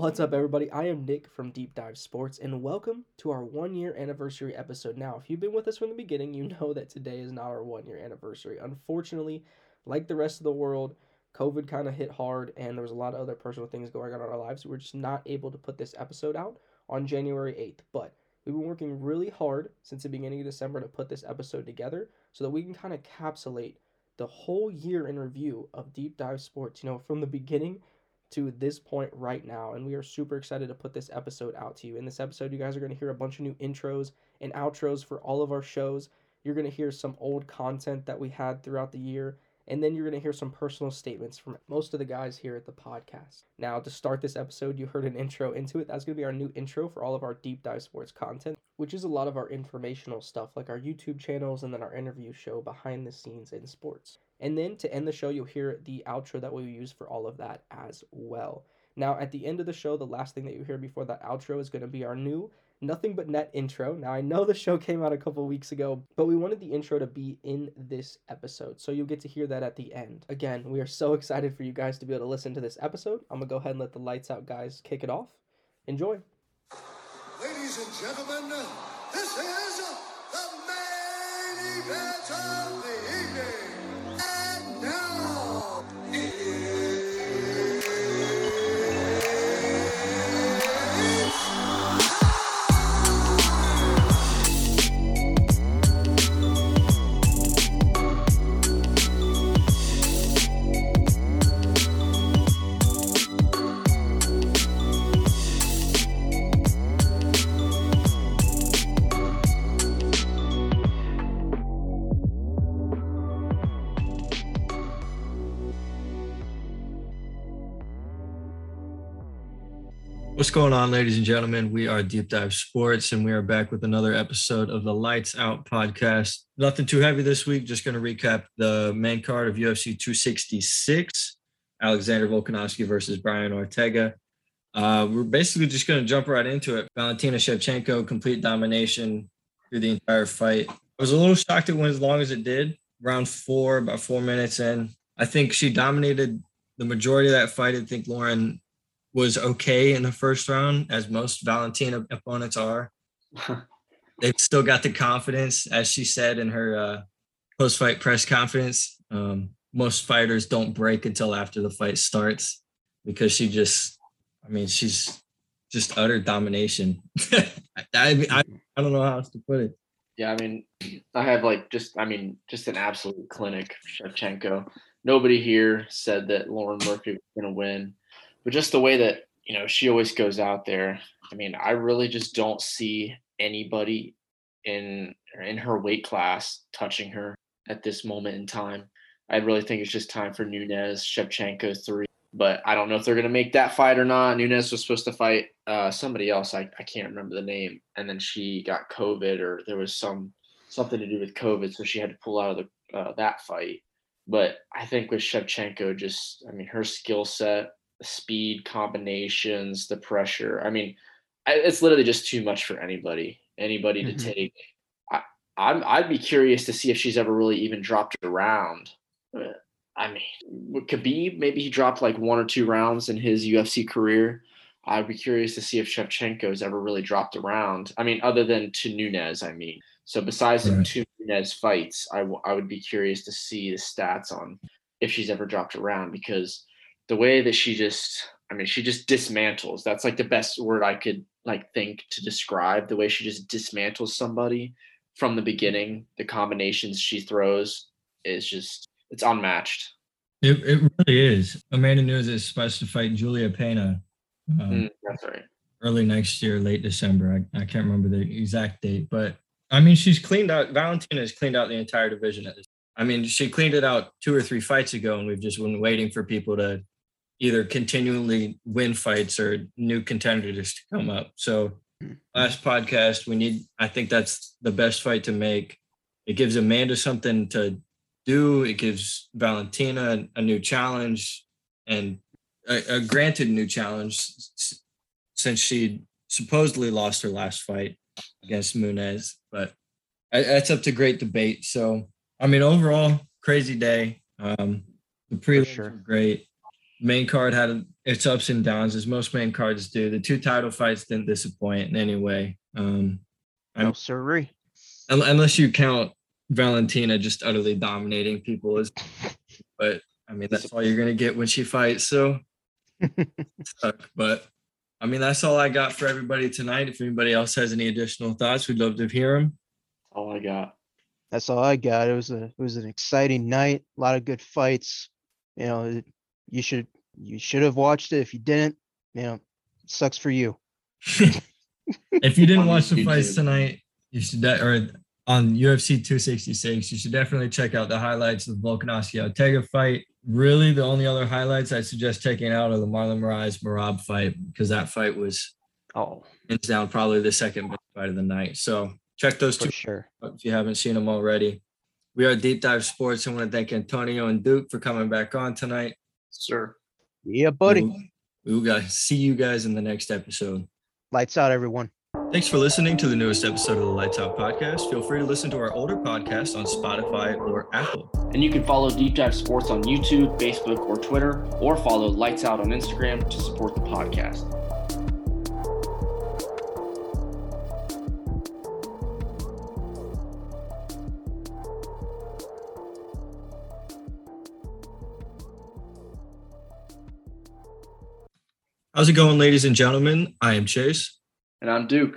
What's up, everybody? I am Nick from Deep Dive Sports, and welcome to our one-year anniversary episode. Now, if you've been with us from the beginning, you know that today is not our one-year anniversary. Unfortunately, like the rest of the world, COVID kind of hit hard, and there was a lot of other personal things going on in our lives. We were just not able to put this episode out on January 8th, but we've been working really hard since the beginning of December to put this episode together so that we can kind of encapsulate the whole year in review of Deep Dive Sports, from the beginning to this point right now, and we are super excited to put this episode out to you. In this episode, you guys are going to hear a bunch of new intros and outros for all of our shows. You're going to hear some old content that we had throughout the year, and then you're going to hear some personal statements from most of the guys here at the podcast. Now, to start this episode, you heard an intro into it. That's going to be our new intro for all of our Deep Dive Sports content, which is a lot of our informational stuff, like our YouTube channels and then our interview show, Behind the Scenes in Sports. And then to end the show, you'll hear the outro that we use for all of that as well. Now, at the end of the show, the last thing that you hear before that outro is going to be our new Nothing But Net intro. Now, I know the show came out a couple weeks ago, but we wanted the intro to be in this episode, so you'll get to hear that at the end. Again, we are so excited for you guys to be able to listen to this episode. I'm going to go ahead and let the Lights Out guys kick it off. Enjoy. Ladies and gentlemen, this is the main event of the evening. What's going on, ladies and gentlemen? We are Deep Dive Sports, and we are back with another episode of the Lights Out Podcast. Nothing too heavy this week, just going to recap the main card of UFC 266, Alexander Volkanovsky versus Brian Ortega. We're basically just going to jump right into it. Valentina Shevchenko, complete domination through the entire fight. I was a little shocked it went as long as it did, round four, about 4 minutes in. I think she dominated the majority of that fight. I think Lauren was okay in the first round, as most Valentina opponents are. They've still got the confidence, as she said in her post-fight press conference. Most fighters don't break until after the fight starts, because she just, she's just utter domination. I don't know how else to put it. Yeah, I have just an absolute clinic, Shevchenko. Nobody here said that Lauren Murphy was going to win. But just the way that, she always goes out there. I really just don't see anybody in her weight class touching her at this moment in time. I really think it's just time for Nunes, Shevchenko 3. But I don't know if they're going to make that fight or not. Nunes was supposed to fight somebody else. I can't remember the name. And then she got COVID, or there was something to do with COVID. So she had to pull out of that fight. But I think with Shevchenko, just, her skill set, speed combinations, the pressure. It's literally just too much for anybody mm-hmm. to take. I'd be curious to see if she's ever really even dropped a round. Khabib, maybe he dropped like one or two rounds in his UFC career. I'd be curious to see if Shevchenko's ever really dropped a round. Other than to Nunes, So besides the two Nunes fights, I would be curious to see the stats on if she's ever dropped a round, because the way that she just, she just dismantles. That's like the best word I could think to describe the way she just dismantles somebody from the beginning. The combinations she throws is just, it's unmatched. It really is. Amanda Nunes is supposed to fight Julia Pena. That's right. Early next year, late December. I can't remember the exact date, but she's cleaned out. Valentina has cleaned out the entire division at this. She cleaned it out 2 or 3 fights ago, and we've just been waiting for people to either continually win fights or new contenders to come up. So last podcast, I think that's the best fight to make. It gives Amanda something to do. It gives Valentina a new challenge, and a granted new challenge, since she supposedly lost her last fight against Nunes, but that's up to great debate. So, overall, crazy day. The prelims were great. main card had its ups and downs, as most main cards do. The two title fights didn't disappoint in any way. No surgery. Unless you count Valentina just utterly dominating people. But, I mean, that's all you're going to get when she fights. So, but, I mean, that's all I got for everybody tonight. If anybody else has any additional thoughts, we'd love to hear them. All I got. That's all I got. It was an exciting night. A lot of good fights. You know, you should have watched it. If you didn't, you know, it sucks for you. If you didn't watch the fights tonight, you should on UFC 266, you should definitely check out the highlights of the Volkanovsky Ortega fight. Really, the only other highlights I suggest checking out are the Marlon Moraes Merab fight, because that fight was hands down probably the second best fight of the night. So check those two if you haven't seen them already. We are Deep Dive Sports. I want to thank Antonio and Duke for coming back on tonight. Sure. Yeah, buddy. We will see you guys in the next episode. Lights out, everyone. Thanks for listening to the newest episode of the Lights Out Podcast. Feel free to listen to our older podcasts on Spotify or Apple. And you can follow Deep Dive Sports on YouTube, Facebook, or Twitter, or follow Lights Out on Instagram to support the podcast. How's it going, ladies and gentlemen? I am Chase. And I'm Duke.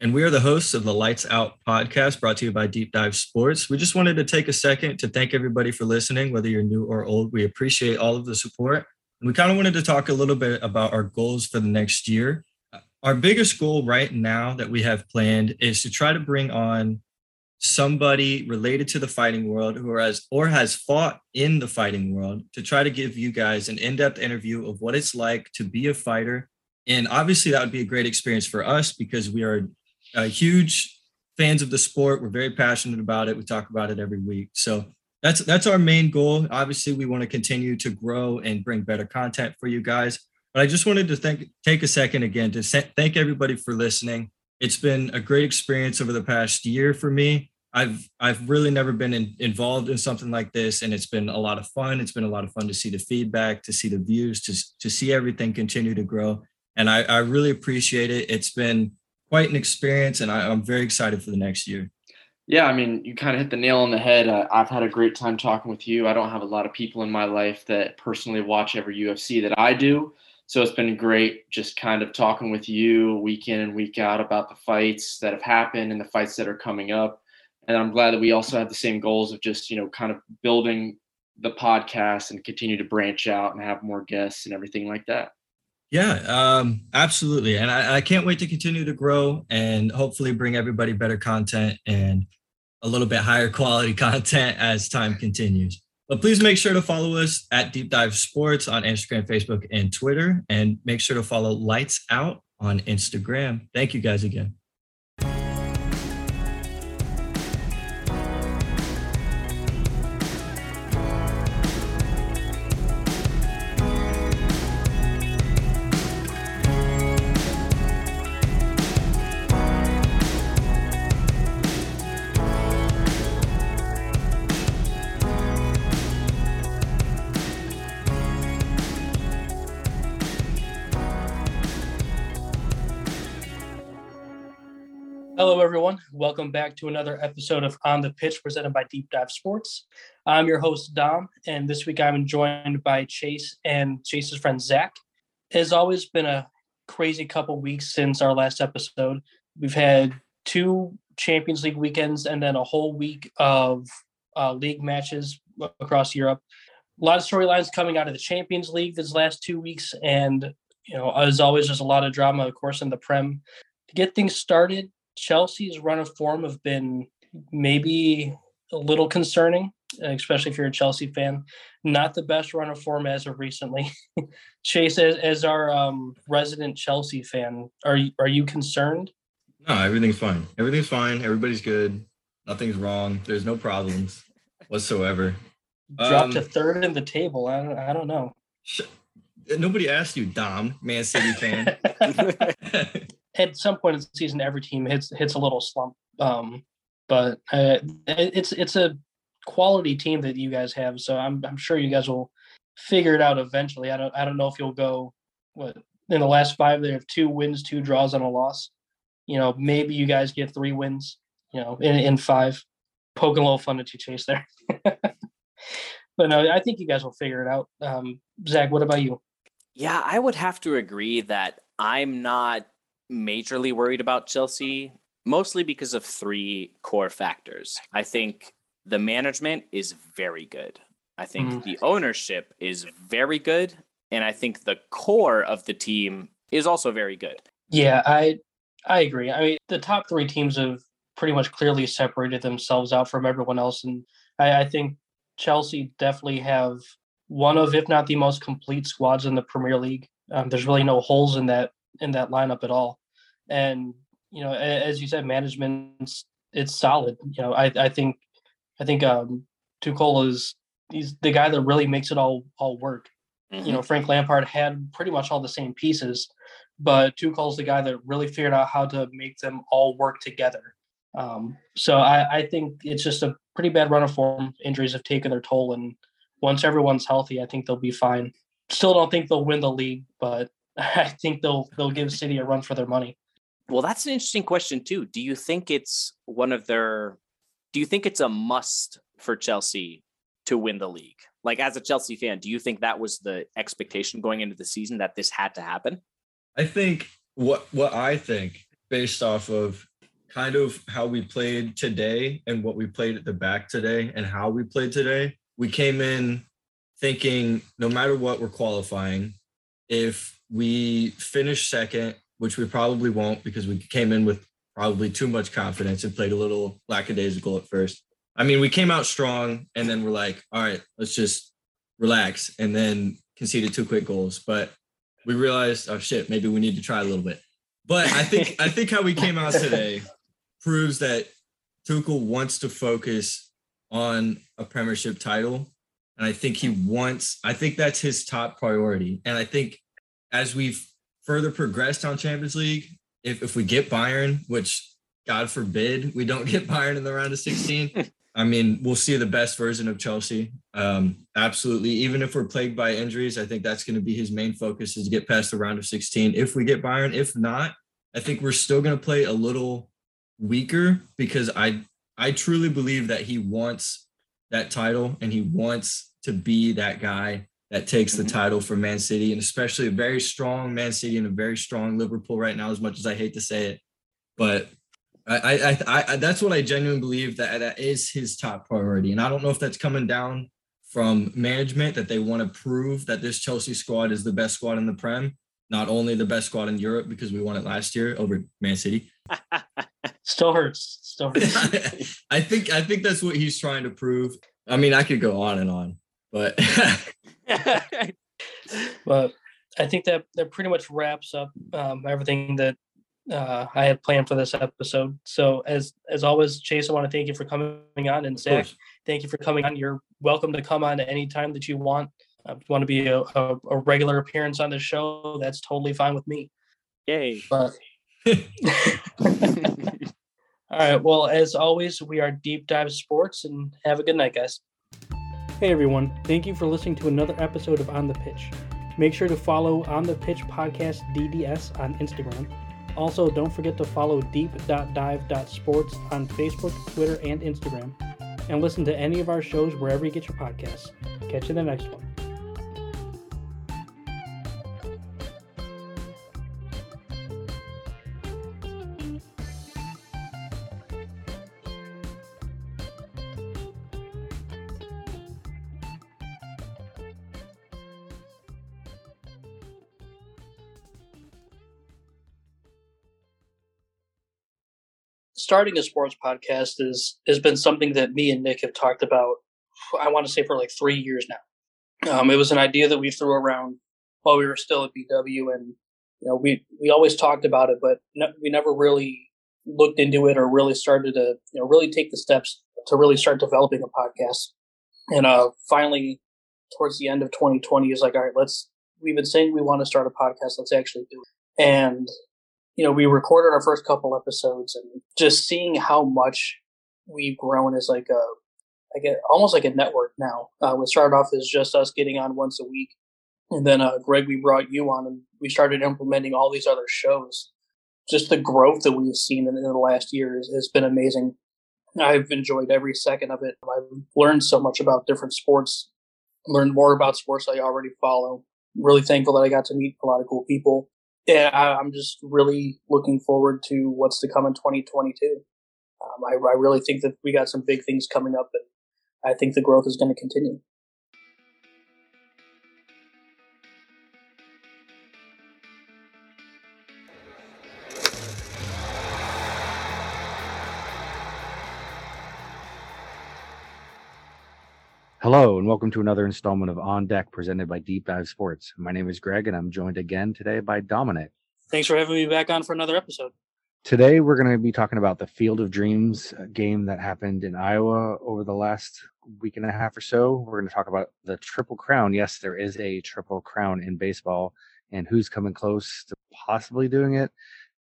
And we are the hosts of the Lights Out Podcast, brought to you by Deep Dive Sports. We just wanted to take a second to thank everybody for listening, whether you're new or old. We appreciate all of the support. And we kind of wanted to talk a little bit about our goals for the next year. Our biggest goal right now that we have planned is to try to bring on somebody related to the fighting world who has fought in the fighting world, to try to give you guys an in-depth interview of what it's like to be a fighter. And obviously that would be a great experience for us, because we are huge fans of the sport. We're very passionate about it. We talk about it every week. So that's our main goal. Obviously we want to continue to grow and bring better content for you guys, but I just wanted to take a second again to thank everybody for listening. It's been a great experience over the past year for me. I've really never been involved in something like this, and it's been a lot of fun. It's been a lot of fun to see the feedback, to see the views, to see everything continue to grow. And I really appreciate it. It's been quite an experience, and I'm very excited for the next year. Yeah, I mean, you kind of hit the nail on the head. I've had a great time talking with you. I don't have a lot of people in my life that personally watch every UFC that I do. So it's been great just kind of talking with you week in and week out about the fights that have happened and the fights that are coming up. And I'm glad that we also have the same goals of just, you know, kind of building the podcast and continue to branch out and have more guests and everything like that. Yeah, absolutely. And I can't wait to continue to grow and hopefully bring everybody better content and a little bit higher quality content as time continues. But please make sure to follow us at Deep Dive Sports on Instagram, Facebook, and Twitter. And make sure to follow Lights Out on Instagram. Thank you guys again. Hello, everyone. Welcome back to another episode of On the Pitch, presented by Deep Dive Sports. I'm your host, Dom, and this week I'm joined by Chase and Chase's friend, Zach. It has always been a crazy couple weeks since our last episode. We've had two Champions League weekends and then a whole week of league matches across Europe. A lot of storylines coming out of the Champions League this last 2 weeks, and, you know, as always, there's a lot of drama, of course, in the Prem. To get things started, Chelsea's run of form have been maybe a little concerning, especially if you're a Chelsea fan. Not the best run of form as of recently. Chase, as our resident Chelsea fan, are you concerned? No, everything's fine. Everything's fine. Everybody's good. Nothing's wrong. There's no problems whatsoever. Dropped to third in the table. I don't know. Nobody asked you, Dom, Man City fan. At some point in the season, every team hits a little slump, but it's a quality team that you guys have. So I'm sure you guys will figure it out eventually. I don't know if he'll go, in the last five, they have 2 wins, 2 draws and a loss. You know, maybe you guys get 3 wins, you know, in 5. Poking a little fun at you, Chase, there. But no, I think you guys will figure it out. Zach, what about you? Yeah, I would have to agree that I'm not majorly worried about Chelsea, mostly because of 3 core factors. I think the management is very good. I think the ownership is very good. And I think the core of the team is also very good. Yeah, I agree. I mean, the top 3 teams have pretty much clearly separated themselves out from everyone else. And I think Chelsea definitely have one of, if not the most complete squads in the Premier League. There's really no holes in that lineup at all. And, you know, as you said, management, it's solid. You know, I think Tuchel he's the guy that really makes it all work. Mm-hmm. You know, Frank Lampard had pretty much all the same pieces, but Tuchel's the guy that really figured out how to make them all work together. So I think it's just a pretty bad run of form. Injuries have taken their toll, and once everyone's healthy, I think they'll be fine. Still don't think they'll win the league, but I think they'll give City a run for their money. Well, that's an interesting question too. Do you think it's a must for Chelsea to win the league? Like, as a Chelsea fan, do you think that was the expectation going into the season, that this had to happen? I think what I think, based off of kind of how we played today and what we played at the back today and how we played today, we came in thinking no matter what, we're qualifying. If we finish second, which we probably won't because we came in with probably too much confidence and played a little lackadaisical at first. I mean, we came out strong and then we're like, all right, let's just relax, and then conceded 2 quick goals. But we realized, oh shit, maybe we need to try a little bit. But I think how we came out today proves that Tuchel wants to focus on a Premiership title. And I think that's his top priority. And I think as we've further progressed on Champions League, if we get Bayern, which God forbid we don't get Bayern in the round of 16, I mean, we'll see the best version of Chelsea. Absolutely. Even if we're plagued by injuries, I think that's going to be his main focus, is to get past the round of 16. If we get Bayern, if not, I think we're still going to play a little weaker, because I truly believe that he wants that title and he wants to be that guy that takes the title for Man City, and especially a very strong Man City and a very strong Liverpool right now, as much as I hate to say it. But I that's what I genuinely believe, that is his top priority. And I don't know if that's coming down from management, that they want to prove that this Chelsea squad is the best squad in the Prem, not only the best squad in Europe, because we won it last year over Man City. Still hurts. I think that's what he's trying to prove. I mean, I could go on and on, but well, I think that pretty much wraps up everything that I had planned for this episode. So as always, Chase, I want to thank you for coming on, and Zach, thank you for coming on. You're welcome to come on anytime that you want. If you want to be a regular appearance on the show, that's totally fine with me. Yay. But all right. Well, as always, we are Deep Dive Sports, and have a good night, guys. Hey everyone. Thank you for listening to another episode of On the Pitch. Make sure to follow On the Pitch Podcast DDS on Instagram. Also, don't forget to follow deep.dive.sports on Facebook, Twitter, and Instagram. And listen to any of our shows wherever you get your podcasts. Catch you in the next one. Starting a sports podcast has been something that me and Nick have talked about, I want to say, for like 3 years now. It was an idea that we threw around while we were still at BW, and you know, we always talked about it, but we never really looked into it or really started to, you know, really take the steps to really start developing a podcast. And finally, towards the end of 2020, is like, all right, we've been saying we want to start a podcast, let's actually do it. And you know, we recorded our first couple episodes, and just seeing how much we've grown as like like a, almost like a network now. It started off as just us getting on once a week. And then, Greg, we brought you on and we started implementing all these other shows. Just the growth that we've seen in the last year has been amazing. I've enjoyed every second of it. I've learned so much about different sports, learned more about sports I already follow. I'm really thankful that I got to meet a lot of cool people. Yeah, I'm just really looking forward to what's to come in 2022. I really think that we got some big things coming up, and I think the growth is going to continue. Hello, and welcome to another installment of On Deck, presented by Deep Dive Sports. My name is Greg, and I'm joined again today by Dominic. Thanks for having me back on for another episode. Today, we're going to be talking about the Field of Dreams game that happened in Iowa over the last week and a half or so. We're going to talk about the Triple Crown. Yes, there is a Triple Crown in baseball, and who's coming close to possibly doing it,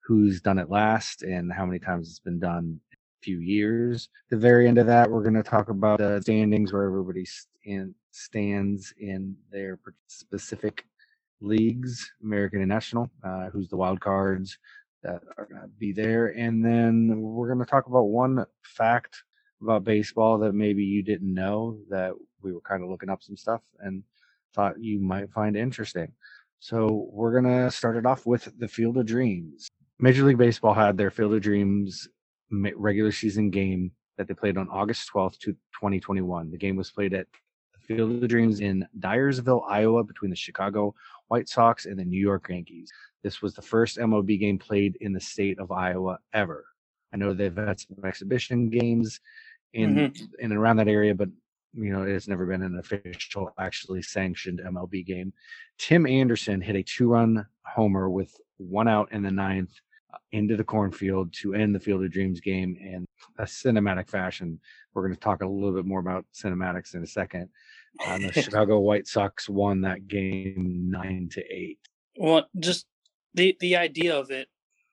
who's done it last, and how many times it's been done. Few years. The very end of that, we're going to talk about the standings, where everybody stands in their specific leagues, American and National, who's the wild cards that are going to be there. And then we're going to talk about one fact about baseball that maybe you didn't know, that we were kind of looking up some stuff and thought you might find interesting. So we're going to start it off with the Field of Dreams. Major League Baseball had their Field of Dreams regular season game that they played on August 12th, 2021. The game was played at the Field of Dreams in Dyersville, Iowa, between the Chicago White Sox and the New York Yankees. This was the first MLB game played in the state of Iowa ever. I know they've had some exhibition games in and around that area, but you know, it's never been an official, actually sanctioned MLB game. Tim Anderson hit a two-run homer with one out in the ninth into the cornfield to end the Field of Dreams game in a cinematic fashion. We're going to talk a little bit more about cinematics in a second. The Chicago White Sox won that game 9-8. Well, just the idea of it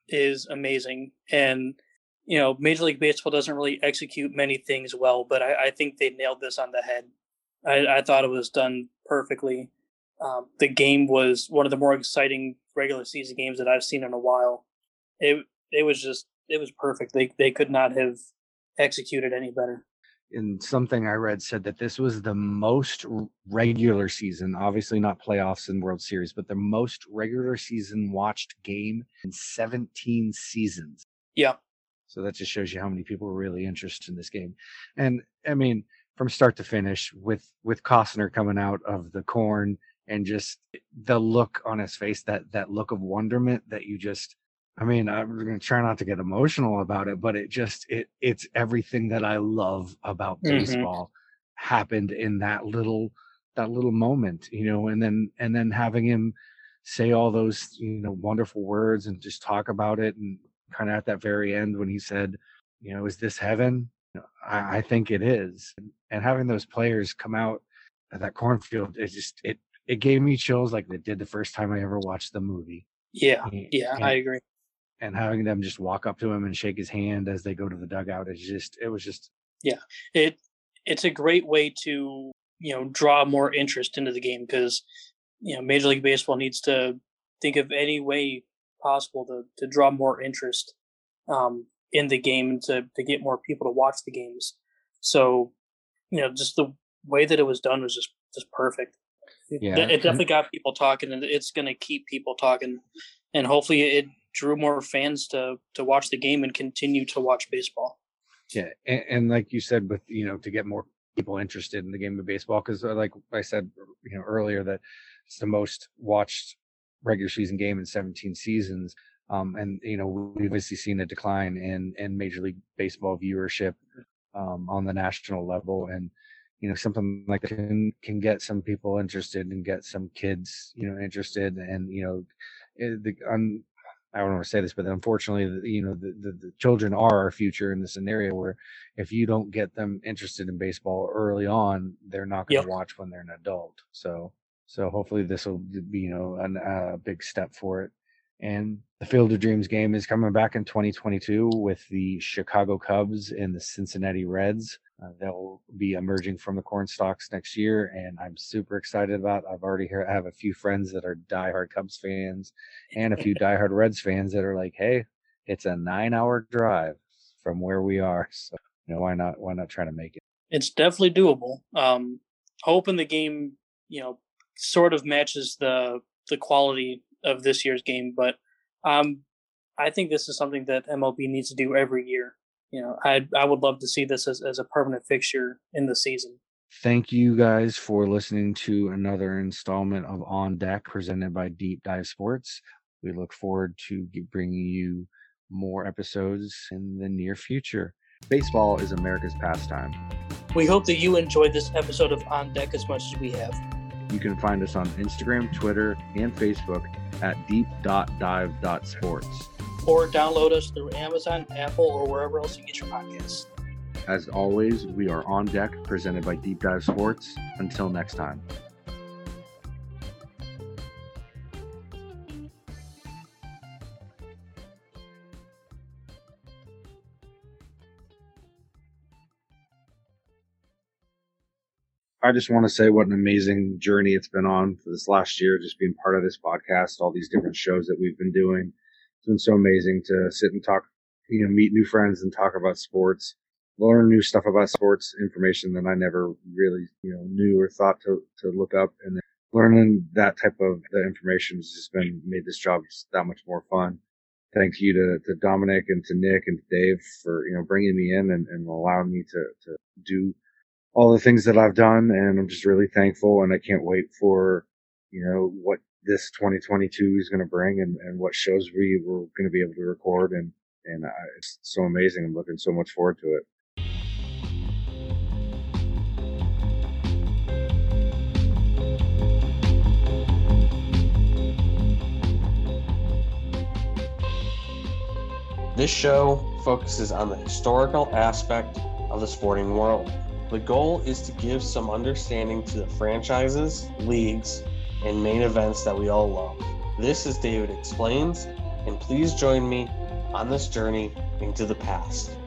is amazing. And, you know, Major League Baseball doesn't really execute many things well, but I think they nailed this on the head. I thought it was done perfectly. The game was one of the more exciting regular season games that I've seen in a while. It was perfect. They could not have executed any better. And something I read said that this was the most regular season, obviously not playoffs and World Series, but the most regular season watched game in 17 seasons. Yeah. So that just shows you how many people were really interested in this game. And I mean, from start to finish, with Costner coming out of the corn and just the look on his face, that look of wonderment that you just, I mean, I'm going to try not to get emotional about it, but it's everything that I love about baseball happened in that little moment, you know, and then having him say all those, you know, wonderful words and just talk about it. And kind of at that very end when he said, you know, is this heaven? I think it is. And having those players come out of that cornfield, it gave me chills like it did the first time I ever watched the movie. Yeah. Yeah, I agree. And having them just walk up to him and shake his hand as they go to the dugout is just. Yeah, it's a great way to, you know, draw more interest into the game, because, you know, Major League Baseball needs to think of any way possible to draw more interest in the game and to get more people to watch the games. So, you know, just the way that it was done was just perfect. Yeah, it definitely got people talking, and it's going to keep people talking. And hopefully it drew more fans to watch the game and continue to watch baseball. Yeah. And like you said, with, you know, to get more people interested in the game of baseball, because like I said, you know, earlier, that it's the most watched regular season game in 17 seasons. And, you know, we've obviously seen a decline in Major League Baseball viewership on the national level. And, you know, something like that can get some people interested and get some kids, you know, interested. And, you know, I don't want to say this, but unfortunately, you know, the children are our future in this scenario, where if you don't get them interested in baseball early on, they're not going to watch when they're an adult. So hopefully this will be, you know, a big step for it. And the Field of Dreams game is coming back in 2022 with the Chicago Cubs and the Cincinnati Reds. They'll be emerging from the cornstalks next year, and I'm super excited about it. I've already heard, I have a few friends that are diehard Cubs fans and a few diehard Reds fans that are like, hey, it's a 9-hour drive from where we are. So, you know, why not try to make it? It's definitely doable. Hoping the game, you know, sort of matches the quality of this year's game, but I think this is something that MLB needs to do every year. You know, I would love to see this as a permanent fixture in the season. Thank you guys for listening to another installment of On Deck presented by Deep Dive Sports. We look forward to bringing you more episodes in the near future. Baseball is America's pastime. We hope that you enjoyed this episode of On Deck as much as we have. You can find us on Instagram, Twitter, and Facebook at deep.dive.sports. Or download us through Amazon, Apple, or wherever else you get your podcasts. As always, we are On Deck, presented by Deep Dive Sports. Until next time. I just want to say what an amazing journey it's been on for this last year, just being part of this podcast, all these different shows that we've been doing. It's been so amazing to sit and talk, you know, meet new friends and talk about sports, learn new stuff about sports information that I never really, you know, knew or thought to look up. And learning that type of the information has just been made this job that much more fun. Thank you to Dominic and to Nick and to Dave for, you know, bringing me in and allowing me to do all the things that I've done, and I'm just really thankful, and I can't wait for, you know, what this 2022 is going to bring and what shows we're going to be able to record, and it's so amazing. I'm looking so much forward to it. This show focuses on the historical aspect of the sporting world. The goal is to give some understanding to the franchises, leagues, and main events that we all love. This is David Explains, and please join me on this journey into the past.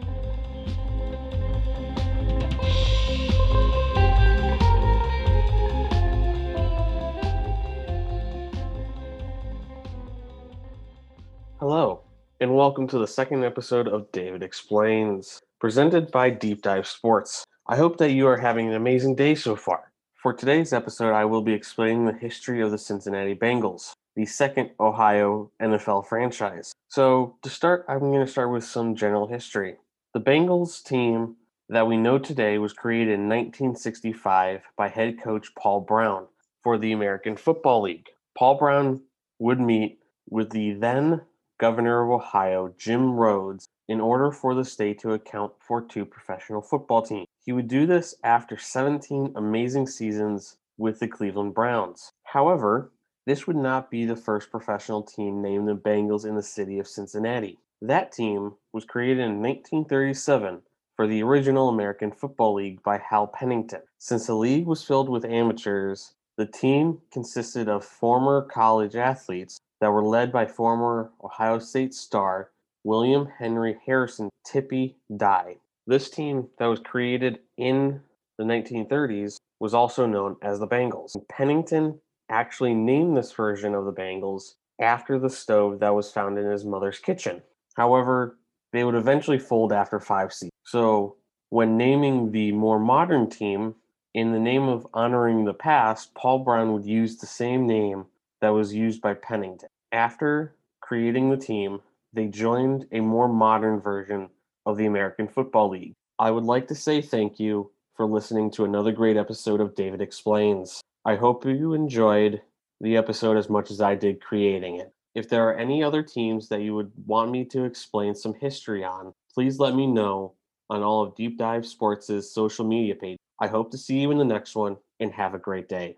Hello, and welcome to the second episode of David Explains, presented by Deep Dive Sports. I hope that you are having an amazing day so far. For today's episode, I will be explaining the history of the Cincinnati Bengals, the second Ohio NFL franchise. So to start, I'm going to start with some general history. The Bengals team that we know today was created in 1965 by head coach Paul Brown for the American Football League. Paul Brown would meet with the then governor of Ohio, Jim Rhodes, in order for the state to account for two professional football teams. He would do this after 17 amazing seasons with the Cleveland Browns. However, this would not be the first professional team named the Bengals in the city of Cincinnati. That team was created in 1937 for the original American Football League by Hal Pennington. Since the league was filled with amateurs, the team consisted of former college athletes that were led by former Ohio State star William Henry Harrison Tippy Dye. This team that was created in the 1930s was also known as the Bengals. Pennington actually named this version of the Bengals after the stove that was found in his mother's kitchen. However, they would eventually fold after 5 seasons. So when naming the more modern team, in the name of honoring the past, Paul Brown would use the same name that was used by Pennington. After creating the team, they joined a more modern version of the American Football League. I would like to say thank you for listening to another great episode of David Explains. I hope you enjoyed the episode as much as I did creating it. If there are any other teams that you would want me to explain some history on, please let me know on all of Deep Dive Sports' social media page. I hope to see you in the next one, and have a great day.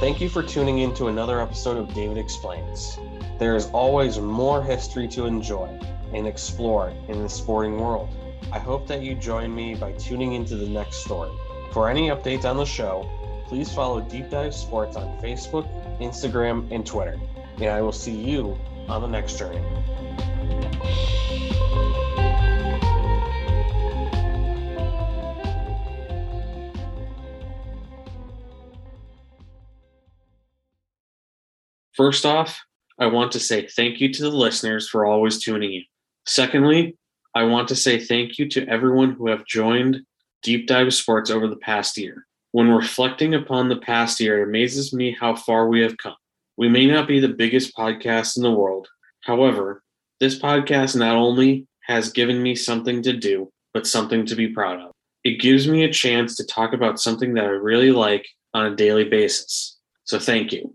Thank you for tuning in to another episode of David Explains. There is always more history to enjoy and explore in the sporting world. I hope that you join me by tuning into the next story. For any updates on the show, please follow Deep Dive Sports on Facebook, Instagram, and Twitter. And I will see you on the next journey. First off, I want to say thank you to the listeners for always tuning in. Secondly, I want to say thank you to everyone who have joined Deep Dive Sports over the past year. When reflecting upon the past year, it amazes me how far we have come. We may not be the biggest podcast in the world. However, this podcast not only has given me something to do, but something to be proud of. It gives me a chance to talk about something that I really like on a daily basis. So thank you.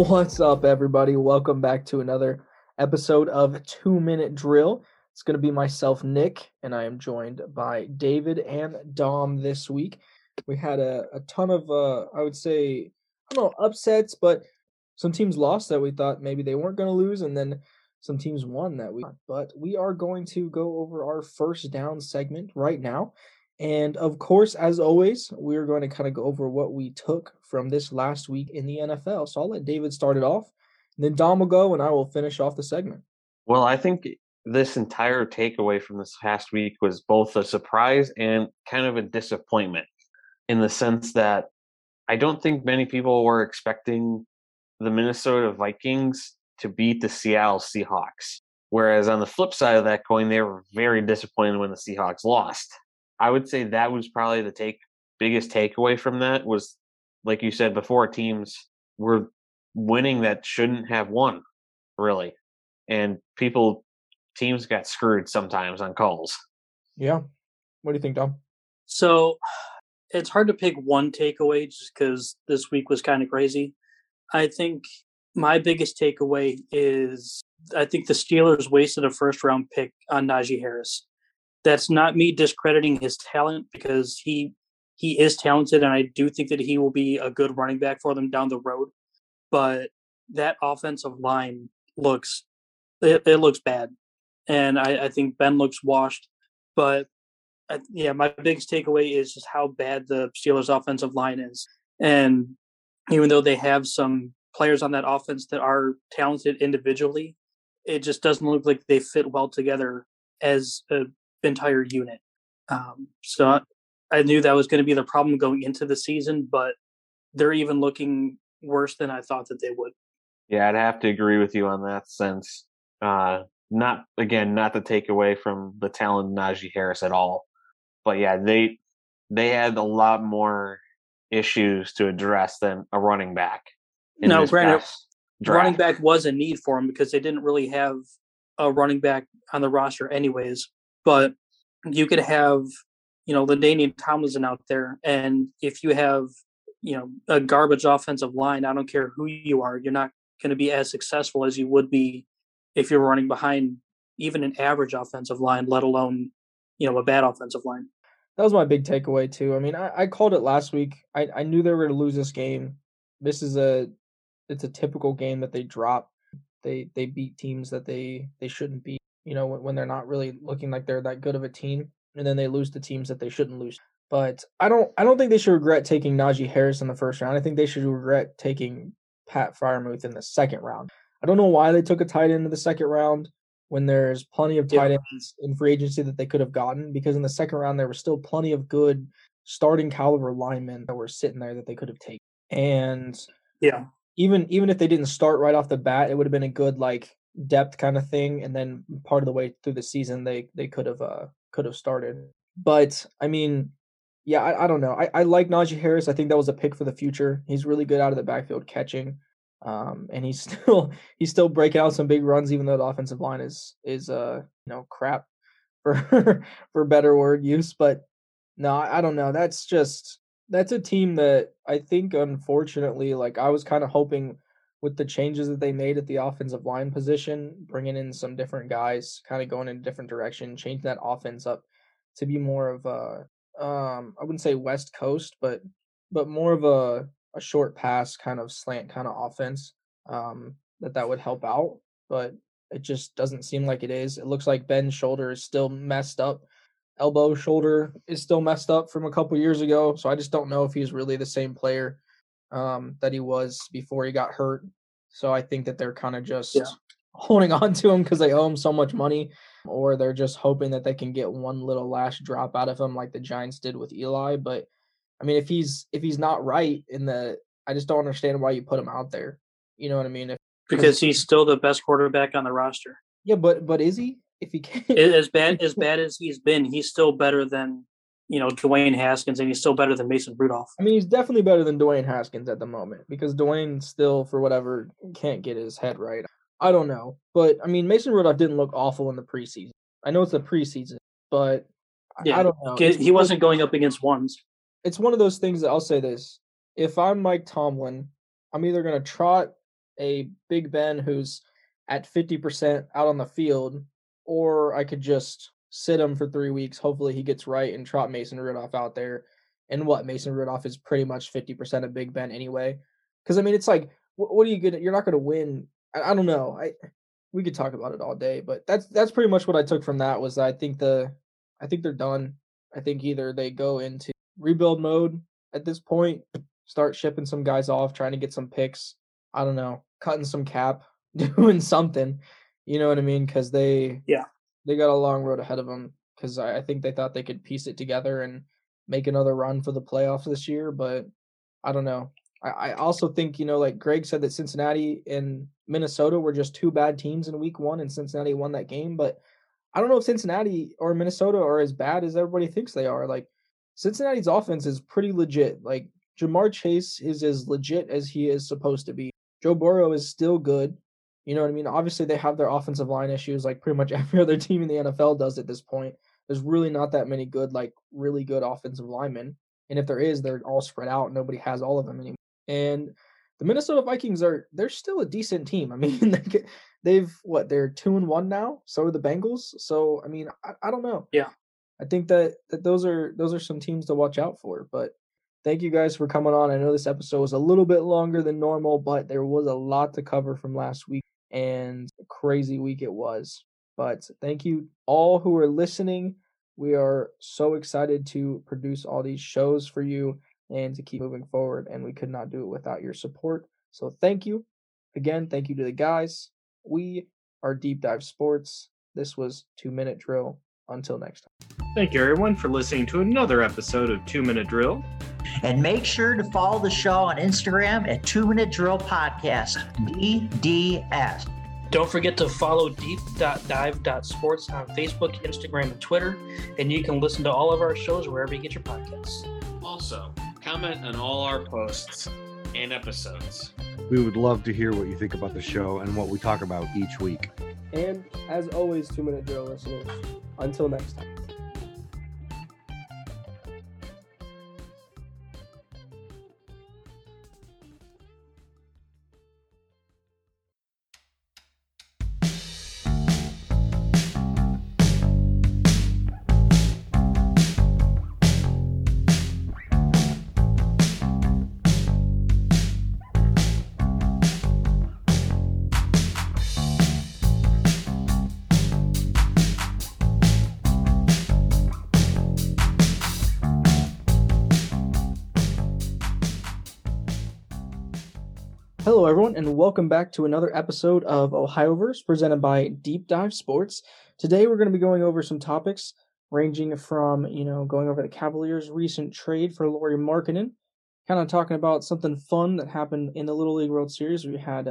What's up, everybody? Welcome back to another episode of 2 Minute Drill. It's going to be myself, Nick, and I am joined by David and Dom this week. We had a ton of, upsets, but some teams lost that we thought maybe they weren't going to lose, and then some teams won that we thought. But we are going to go over our first down segment right now. And of course, as always, we're going to kind of go over what we took from this last week in the NFL. So I'll let David start it off, and then Dom will go, and I will finish off the segment. Well, I think this entire takeaway from this past week was both a surprise and kind of a disappointment, in the sense that I don't think many people were expecting the Minnesota Vikings to beat the Seattle Seahawks. Whereas on the flip side of that coin, they were very disappointed when the Seahawks lost. I would say that was probably the biggest takeaway from that was, like you said before, teams were winning that shouldn't have won, really. And teams got screwed sometimes on calls. Yeah. What do you think, Dom? So it's hard to pick one takeaway just because this week was kind of crazy. I think my biggest takeaway is I think the Steelers wasted a first-round pick on Najee Harris. That's not me discrediting his talent, because he is talented, and I do think that he will be a good running back for them down the road. But that offensive line looks bad, and I think Ben looks washed. But my biggest takeaway is just how bad the Steelers' offensive line is. And even though they have some players on that offense that are talented individually, it just doesn't look like they fit well together as a entire unit. So I knew that was going to be the problem going into the season, but they're even looking worse than I thought that they would. Yeah, I'd have to agree with you on that sense. Not to take away from the talent of Najee Harris at all, but yeah, they had a lot more issues to address than a running back. No, granted, running back was a need for him because they didn't really have a running back on the roster anyways. But you could have, LaDainian Tomlinson out there, and if you have, a garbage offensive line, I don't care who you are, you're not going to be as successful as you would be if you're running behind even an average offensive line, let alone, a bad offensive line. That was my big takeaway, too. I mean, I called it last week. I knew they were going to lose this game. This is it's a typical game that they drop. They beat teams that they shouldn't beat. When they're not really looking like they're that good of a team, and then they lose the teams that they shouldn't lose. But I don't think they should regret taking Najee Harris in the first round. I think they should regret taking Pat Freiermuth in the second round. I don't know why they took a tight end in the second round when there's plenty of tight ends in free agency that they could have gotten, because in the second round there were still plenty of good starting caliber linemen that were sitting there that they could have taken. And even if they didn't start right off the bat, it would have been a good depth kind of thing, and then part of the way through the season they could have started. But I mean, yeah, I don't know. I like Najee Harris. I think that was a pick for the future. He's really good out of the backfield catching, and he's still breaking out some big runs, even though the offensive line is you know, crap for better word use. But no, I don't know. That's a team that I think, unfortunately, like I was kind of hoping with the changes that they made at the offensive line position, bringing in some different guys, kind of going in a different direction, changing that offense up to be more of a, I wouldn't say West Coast, but more of a short pass kind of slant kind of offense, that would help out. But it just doesn't seem like it is. It looks like Ben's shoulder is still messed up. Elbow, shoulder is still messed up from a couple years ago. So I just don't know if he's really the same player that he was before he got hurt. So I think that they're kind of just holding on to him because they owe him so much money, or they're just hoping that they can get one little last drop out of him like the Giants did with Eli. But I mean, if he's not right I just don't understand why you put him out there. You know what I mean? Because he's still the best quarterback on the roster. Yeah, but is he? If he can, as bad as he's been, he's still better than, you know, Dwayne Haskins, and he's still better than Mason Rudolph. I mean, he's definitely better than Dwayne Haskins at the moment, because Dwayne still, for whatever, can't get his head right. I don't know. But, I mean, Mason Rudolph didn't look awful in the preseason. I know it's the preseason, but I don't know. He wasn't going up against ones. It's one of those things that I'll say this. If I'm Mike Tomlin, I'm either going to trot a Big Ben who's at 50% out on the field, or I could just sit him for 3 weeks. Hopefully he gets right and trot Mason Rudolph out there. And Mason Rudolph is pretty much 50% of Big Ben anyway. Because, I mean, it's like, what are you going to – you're not going to win. I don't know. We could talk about it all day. But that's pretty much what I took from that, was that I think they're done. I think either they go into rebuild mode at this point, start shipping some guys off, trying to get some picks. I don't know, cutting some cap, doing something. You know what I mean? Because they got a long road ahead of them, because I think they thought they could piece it together and make another run for the playoffs this year. But I don't know. I also think, you know, like Greg said, that Cincinnati and Minnesota were just two bad teams in week one, and Cincinnati won that game. But I don't know if Cincinnati or Minnesota are as bad as everybody thinks they are. Like, Cincinnati's offense is pretty legit. Like, Jamar Chase is as legit as he is supposed to be. Joe Burrow is still good. You know what I mean? Obviously, they have their offensive line issues, like pretty much every other team in the NFL does at this point. There's really not that many good, like really good offensive linemen. And if there is, they're all spread out. Nobody has all of them anymore. And the Minnesota Vikings they're still a decent team. I mean, they're 2-1 now. So are the Bengals. So, I mean, I don't know. Yeah. I think that those are some teams to watch out for. But thank you guys for coming on. I know this episode was a little bit longer than normal, but there was a lot to cover from last week. And a crazy week it was. But thank you all who are listening. We are so excited to produce all these shows for you and to keep moving forward. And we could not do it without your support. So thank you. Again, thank you to the guys. We are Deep Dive Sports. This was 2 Minute Drill. Until next time. Thank you, everyone, for listening to another episode of 2 Minute Drill. And make sure to follow the show on Instagram at 2 Minute Drill Podcast, DDS. Don't forget to follow deep.dive.sports on Facebook, Instagram, and Twitter. And you can listen to all of our shows wherever you get your podcasts. Also, comment on all our posts and episodes. We would love to hear what you think about the show and what we talk about each week. And as always, 2 Minute Drill listeners, until next time. Hello, everyone, and welcome back to another episode of Ohioverse, presented by Deep Dive Sports. Today, we're going to be going over some topics ranging from, you know, going over the Cavaliers' recent trade for Laurie Markkinen, kind of talking about something fun that happened in the Little League World Series. We had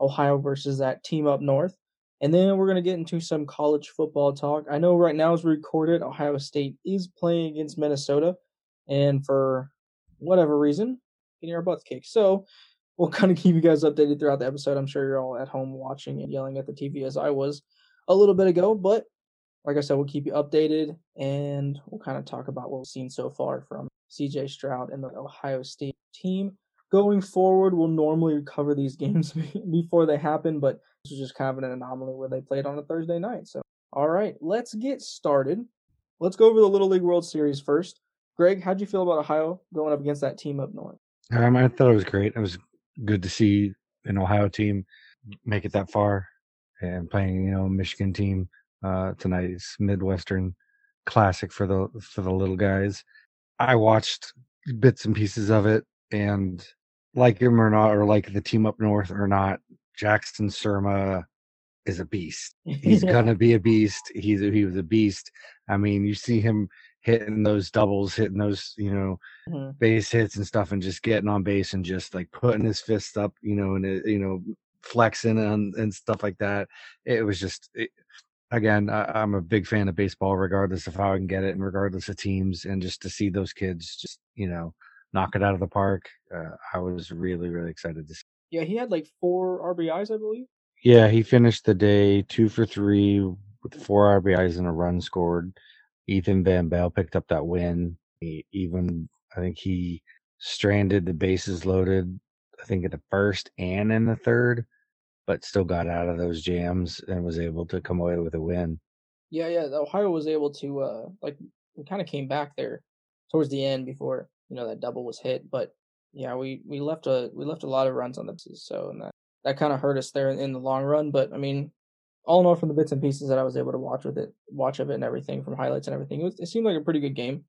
Ohio versus that team up north, And then we're going to get into some college football talk. I know right now as we recorded, Ohio State is playing against Minnesota. And for whatever reason, getting our butts kicked. So we'll kind of keep you guys updated throughout the episode. I'm sure you're all at home watching and yelling at the TV as I was a little bit ago. But like I said, we'll keep you updated. And we'll kind of talk about what we've seen so far from CJ Stroud and the Ohio State team. Going forward, we'll normally cover these games before they happen, but this was just kind of an anomaly where they played on a Thursday night. So, all right, let's get started. Let's go over the Little League World Series first. Greg, how'd you feel about Ohio going up against that team up north? I thought it was great. It was good to see an Ohio team make it that far and playing, you know, Michigan team tonight's Midwestern Classic for the little guys. I watched bits and pieces of it, and like him or not, or like the team up north or not, Jackson Surma is a beast. He's going to be a beast. He was a beast. I mean, you see him hitting those doubles, hitting those, you know, base hits and stuff, and just getting on base and just like putting his fists up, you know, and, you know, flexing and stuff like that. It was just, again, I'm a big fan of baseball, regardless of how I can get it and regardless of teams. And just to see those kids just, you know, knock it out of the park. I was really, really excited to see. Yeah, he had like 4 RBIs, I believe. Yeah, he finished the day 2 for 3 with 4 RBIs and a run scored. Ethan Van Bell picked up that win. I think he stranded the bases loaded, I think in the first and in the third, but still got out of those jams and was able to come away with a win. Yeah. Ohio was able to, we kind of came back there towards the end before, you know, that double was hit, but yeah, we left a lot of runs on the bases, so and that kind of hurt us there in the long run. But I mean, all in all, from the bits and pieces that I was able to watch of it and everything from highlights and everything, it seemed like a pretty good game.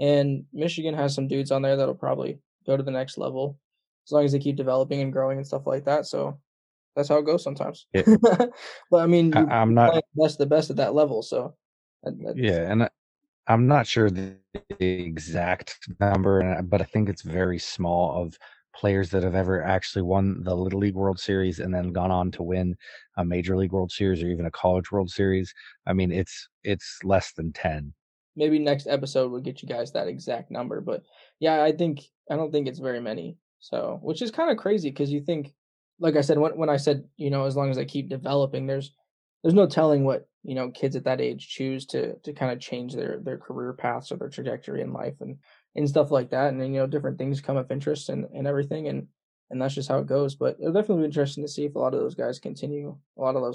And Michigan has some dudes on there that'll probably go to the next level as long as they keep developing and growing and stuff like that. So that's how it goes sometimes. Yeah. But I mean, I'm not the best at that level, so I'm not sure the exact number, but I think it's very small of players that have ever actually won the Little League World Series and then gone on to win a Major League World Series or even a College World Series. I mean, it's less than 10. Maybe next episode we'll get you guys that exact number, but yeah, I don't think it's very many. So, which is kind of crazy because you think, like I said, when I said, you know, as long as I keep developing, there's no telling what, you know, kids at that age choose to kind of change their career paths or their trajectory in life and stuff like that. And then, you know, different things come of interest and everything. And that's just how it goes. But it'll definitely be interesting to see if a lot of those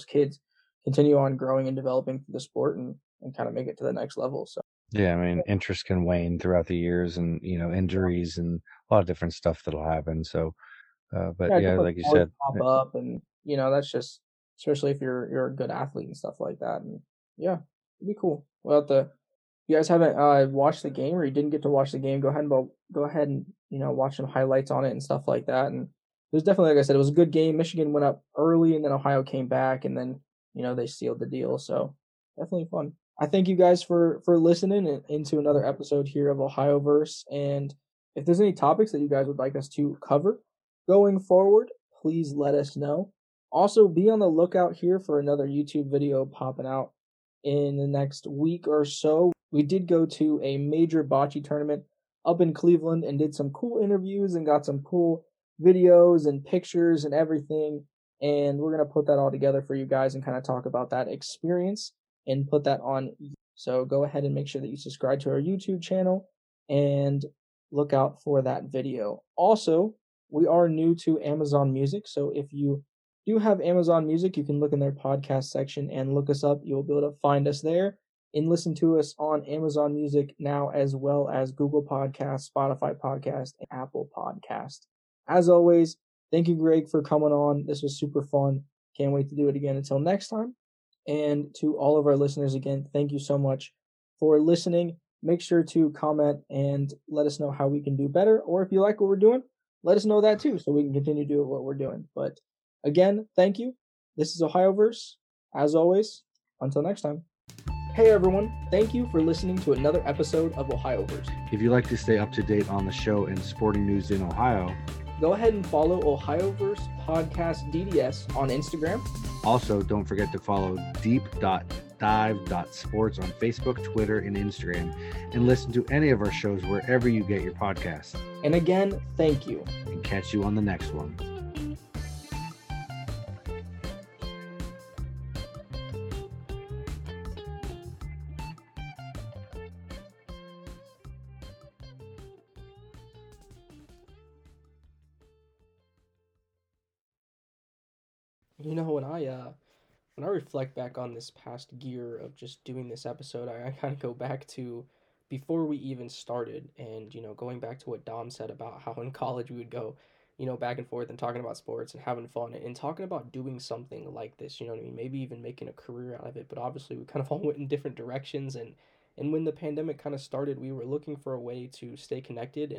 kids continue on growing and developing for the sport and kind of make it to the next level. So, yeah, I mean, interest can wane throughout the years and, you know, injuries and a lot of different stuff that'll happen. So, like you said, pop up and, you know, that's just, especially if you're a good athlete and stuff like that. And yeah, it'd be cool. Well, if you guys haven't watched the game or you didn't get to watch the game, go ahead and you know, watch some highlights on it and stuff like that. And it was definitely, like I said, it was a good game. Michigan went up early and then Ohio came back and then, you know, they sealed the deal. So definitely fun. I thank you guys for listening into another episode here of Ohioverse. And if there's any topics that you guys would like us to cover going forward, please let us know. Also, be on the lookout here for another YouTube video popping out in the next week or so. We did go to a major bocce tournament up in Cleveland and did some cool interviews and got some cool videos and pictures and everything. And we're going to put that all together for you guys and kind of talk about that experience and put that on. So go ahead and make sure that you subscribe to our YouTube channel and look out for that video. Also, we are new to Amazon Music, so if you do have Amazon Music, you can look in their podcast section and look us up. You'll be able to find us there and listen to us on Amazon Music now, as well as Google Podcasts, Spotify Podcast, and Apple Podcast. As always, thank you, Greg, for coming on. This was super fun. Can't wait to do it again until next time. And to all of our listeners, again, thank you so much for listening. Make sure to comment and let us know how we can do better. Or if you like what we're doing, let us know that too, so we can continue doing what we're doing. But again, thank you. This is Ohioverse. As always, until next time. Hey everyone, thank you for listening to another episode of Ohioverse. If you'd like to stay up to date on the show and sporting news in Ohio, go ahead and follow Ohioverse Podcast DDS on Instagram. Also, don't forget to follow deep.dive.sports on Facebook, Twitter, and Instagram, and listen to any of our shows wherever you get your podcasts. And again, thank you. And catch you on the next one. You know, when I reflect back on this past year of just doing this episode, I kind of go back to before we even started and, you know, going back to what Dom said about how in college we would go, you know, back and forth and talking about sports and having fun and talking about doing something like this, you know what I mean? Maybe even making a career out of it, but obviously we kind of all went in different directions. And when the pandemic kind of started, we were looking for a way to stay connected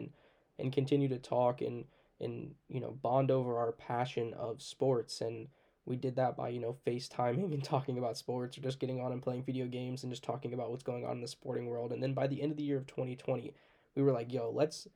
and continue to talk and, you know, bond over our passion of sports. And we did that by, you know, FaceTiming and talking about sports or just getting on and playing video games and just talking about what's going on in the sporting world. And then by the end of the year of 2020, we were like, yo, let's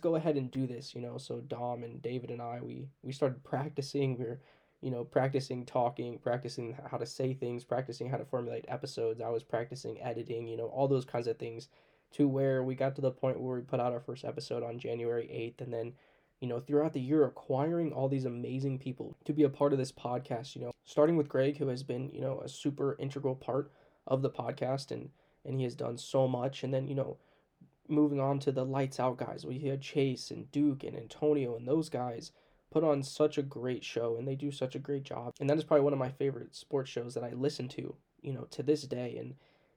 go ahead and do this, you know. So Dom and David and I, we started practicing. We were, you know, practicing talking, practicing how to say things, practicing how to formulate episodes. I was practicing editing, you know, all those kinds of things, to where we got to the point where we put out our first episode on January 8th. And then, you know, throughout the year, acquiring all these amazing people to be a part of this podcast, you know, starting with Greg, who has been, you know, a super integral part of the podcast, and he has done so much. And then, you know, moving on to the Lights Out guys, we had Chase and Duke and Antonio, and those guys put on such a great show, and they do such a great job. And that is probably one of my favorite sports shows that I listen to, you know, to this day.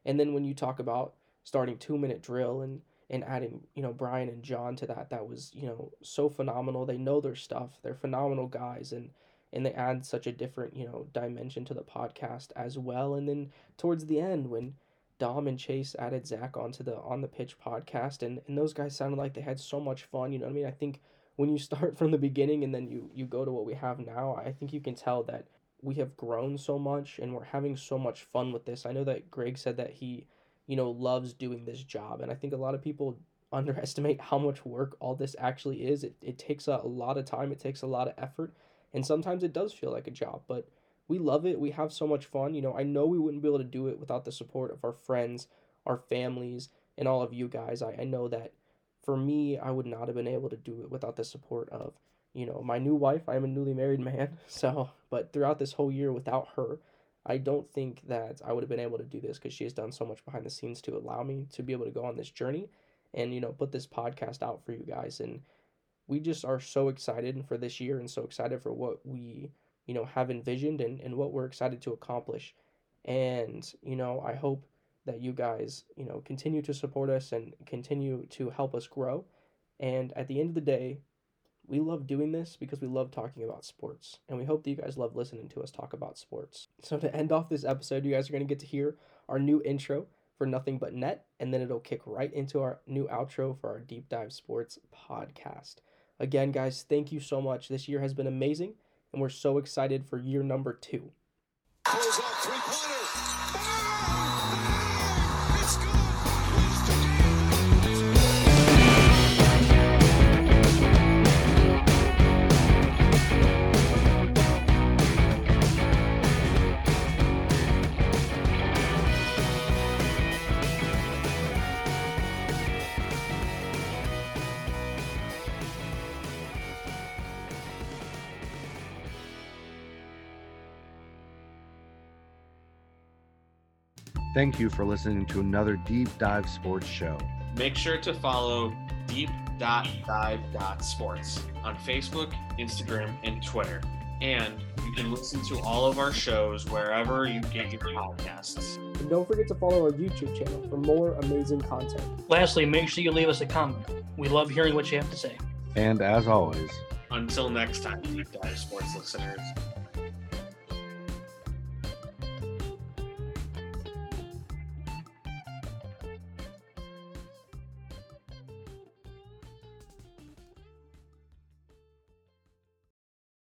And then when you talk about starting 2 Minute Drill and adding, you know, Brian and John to that was, you know, so phenomenal. They know their stuff. They're phenomenal guys, and they add such a different, you know, dimension to the podcast as well. And then towards the end, when Dom and Chase added Zach onto the On the Pitch podcast, and those guys sounded like they had so much fun, you know what I mean? I think when you start from the beginning and then you go to what we have now, I think you can tell that we have grown so much and we're having so much fun with this. I know that Greg said that he, you know, loves doing this job. And I think a lot of people underestimate how much work all this actually is. It takes a lot of time. It takes a lot of effort. And sometimes it does feel like a job, but we love it. We have so much fun. You know, I know we wouldn't be able to do it without the support of our friends, our families, and all of you guys. I know that for me, I would not have been able to do it without the support of, you know, my new wife. I'm a newly married man. So, but throughout this whole year without her, I don't think that I would have been able to do this, because she has done so much behind the scenes to allow me to be able to go on this journey and, you know, put this podcast out for you guys. And we just are so excited for this year and so excited for what we, you know, have envisioned and what we're excited to accomplish. And, you know, I hope that you guys, you know, continue to support us and continue to help us grow. And at the end of the day, we love doing this because we love talking about sports, and we hope that you guys love listening to us talk about sports. So to end off this episode, you guys are going to get to hear our new intro for Nothing But Net, and then it'll kick right into our new outro for our Deep Dive Sports podcast. Again, guys, thank you so much. This year has been amazing, and we're so excited for year number 2. Close up, three-pointer. Bang! It's good. Thank you for listening to another Deep Dive Sports show. Make sure to follow deep.dive.sports on Facebook, Instagram, and Twitter. And you can listen to all of our shows wherever you get your podcasts. And don't forget to follow our YouTube channel for more amazing content. Lastly, make sure you leave us a comment. We love hearing what you have to say. And as always, until next time, Deep Dive Sports listeners.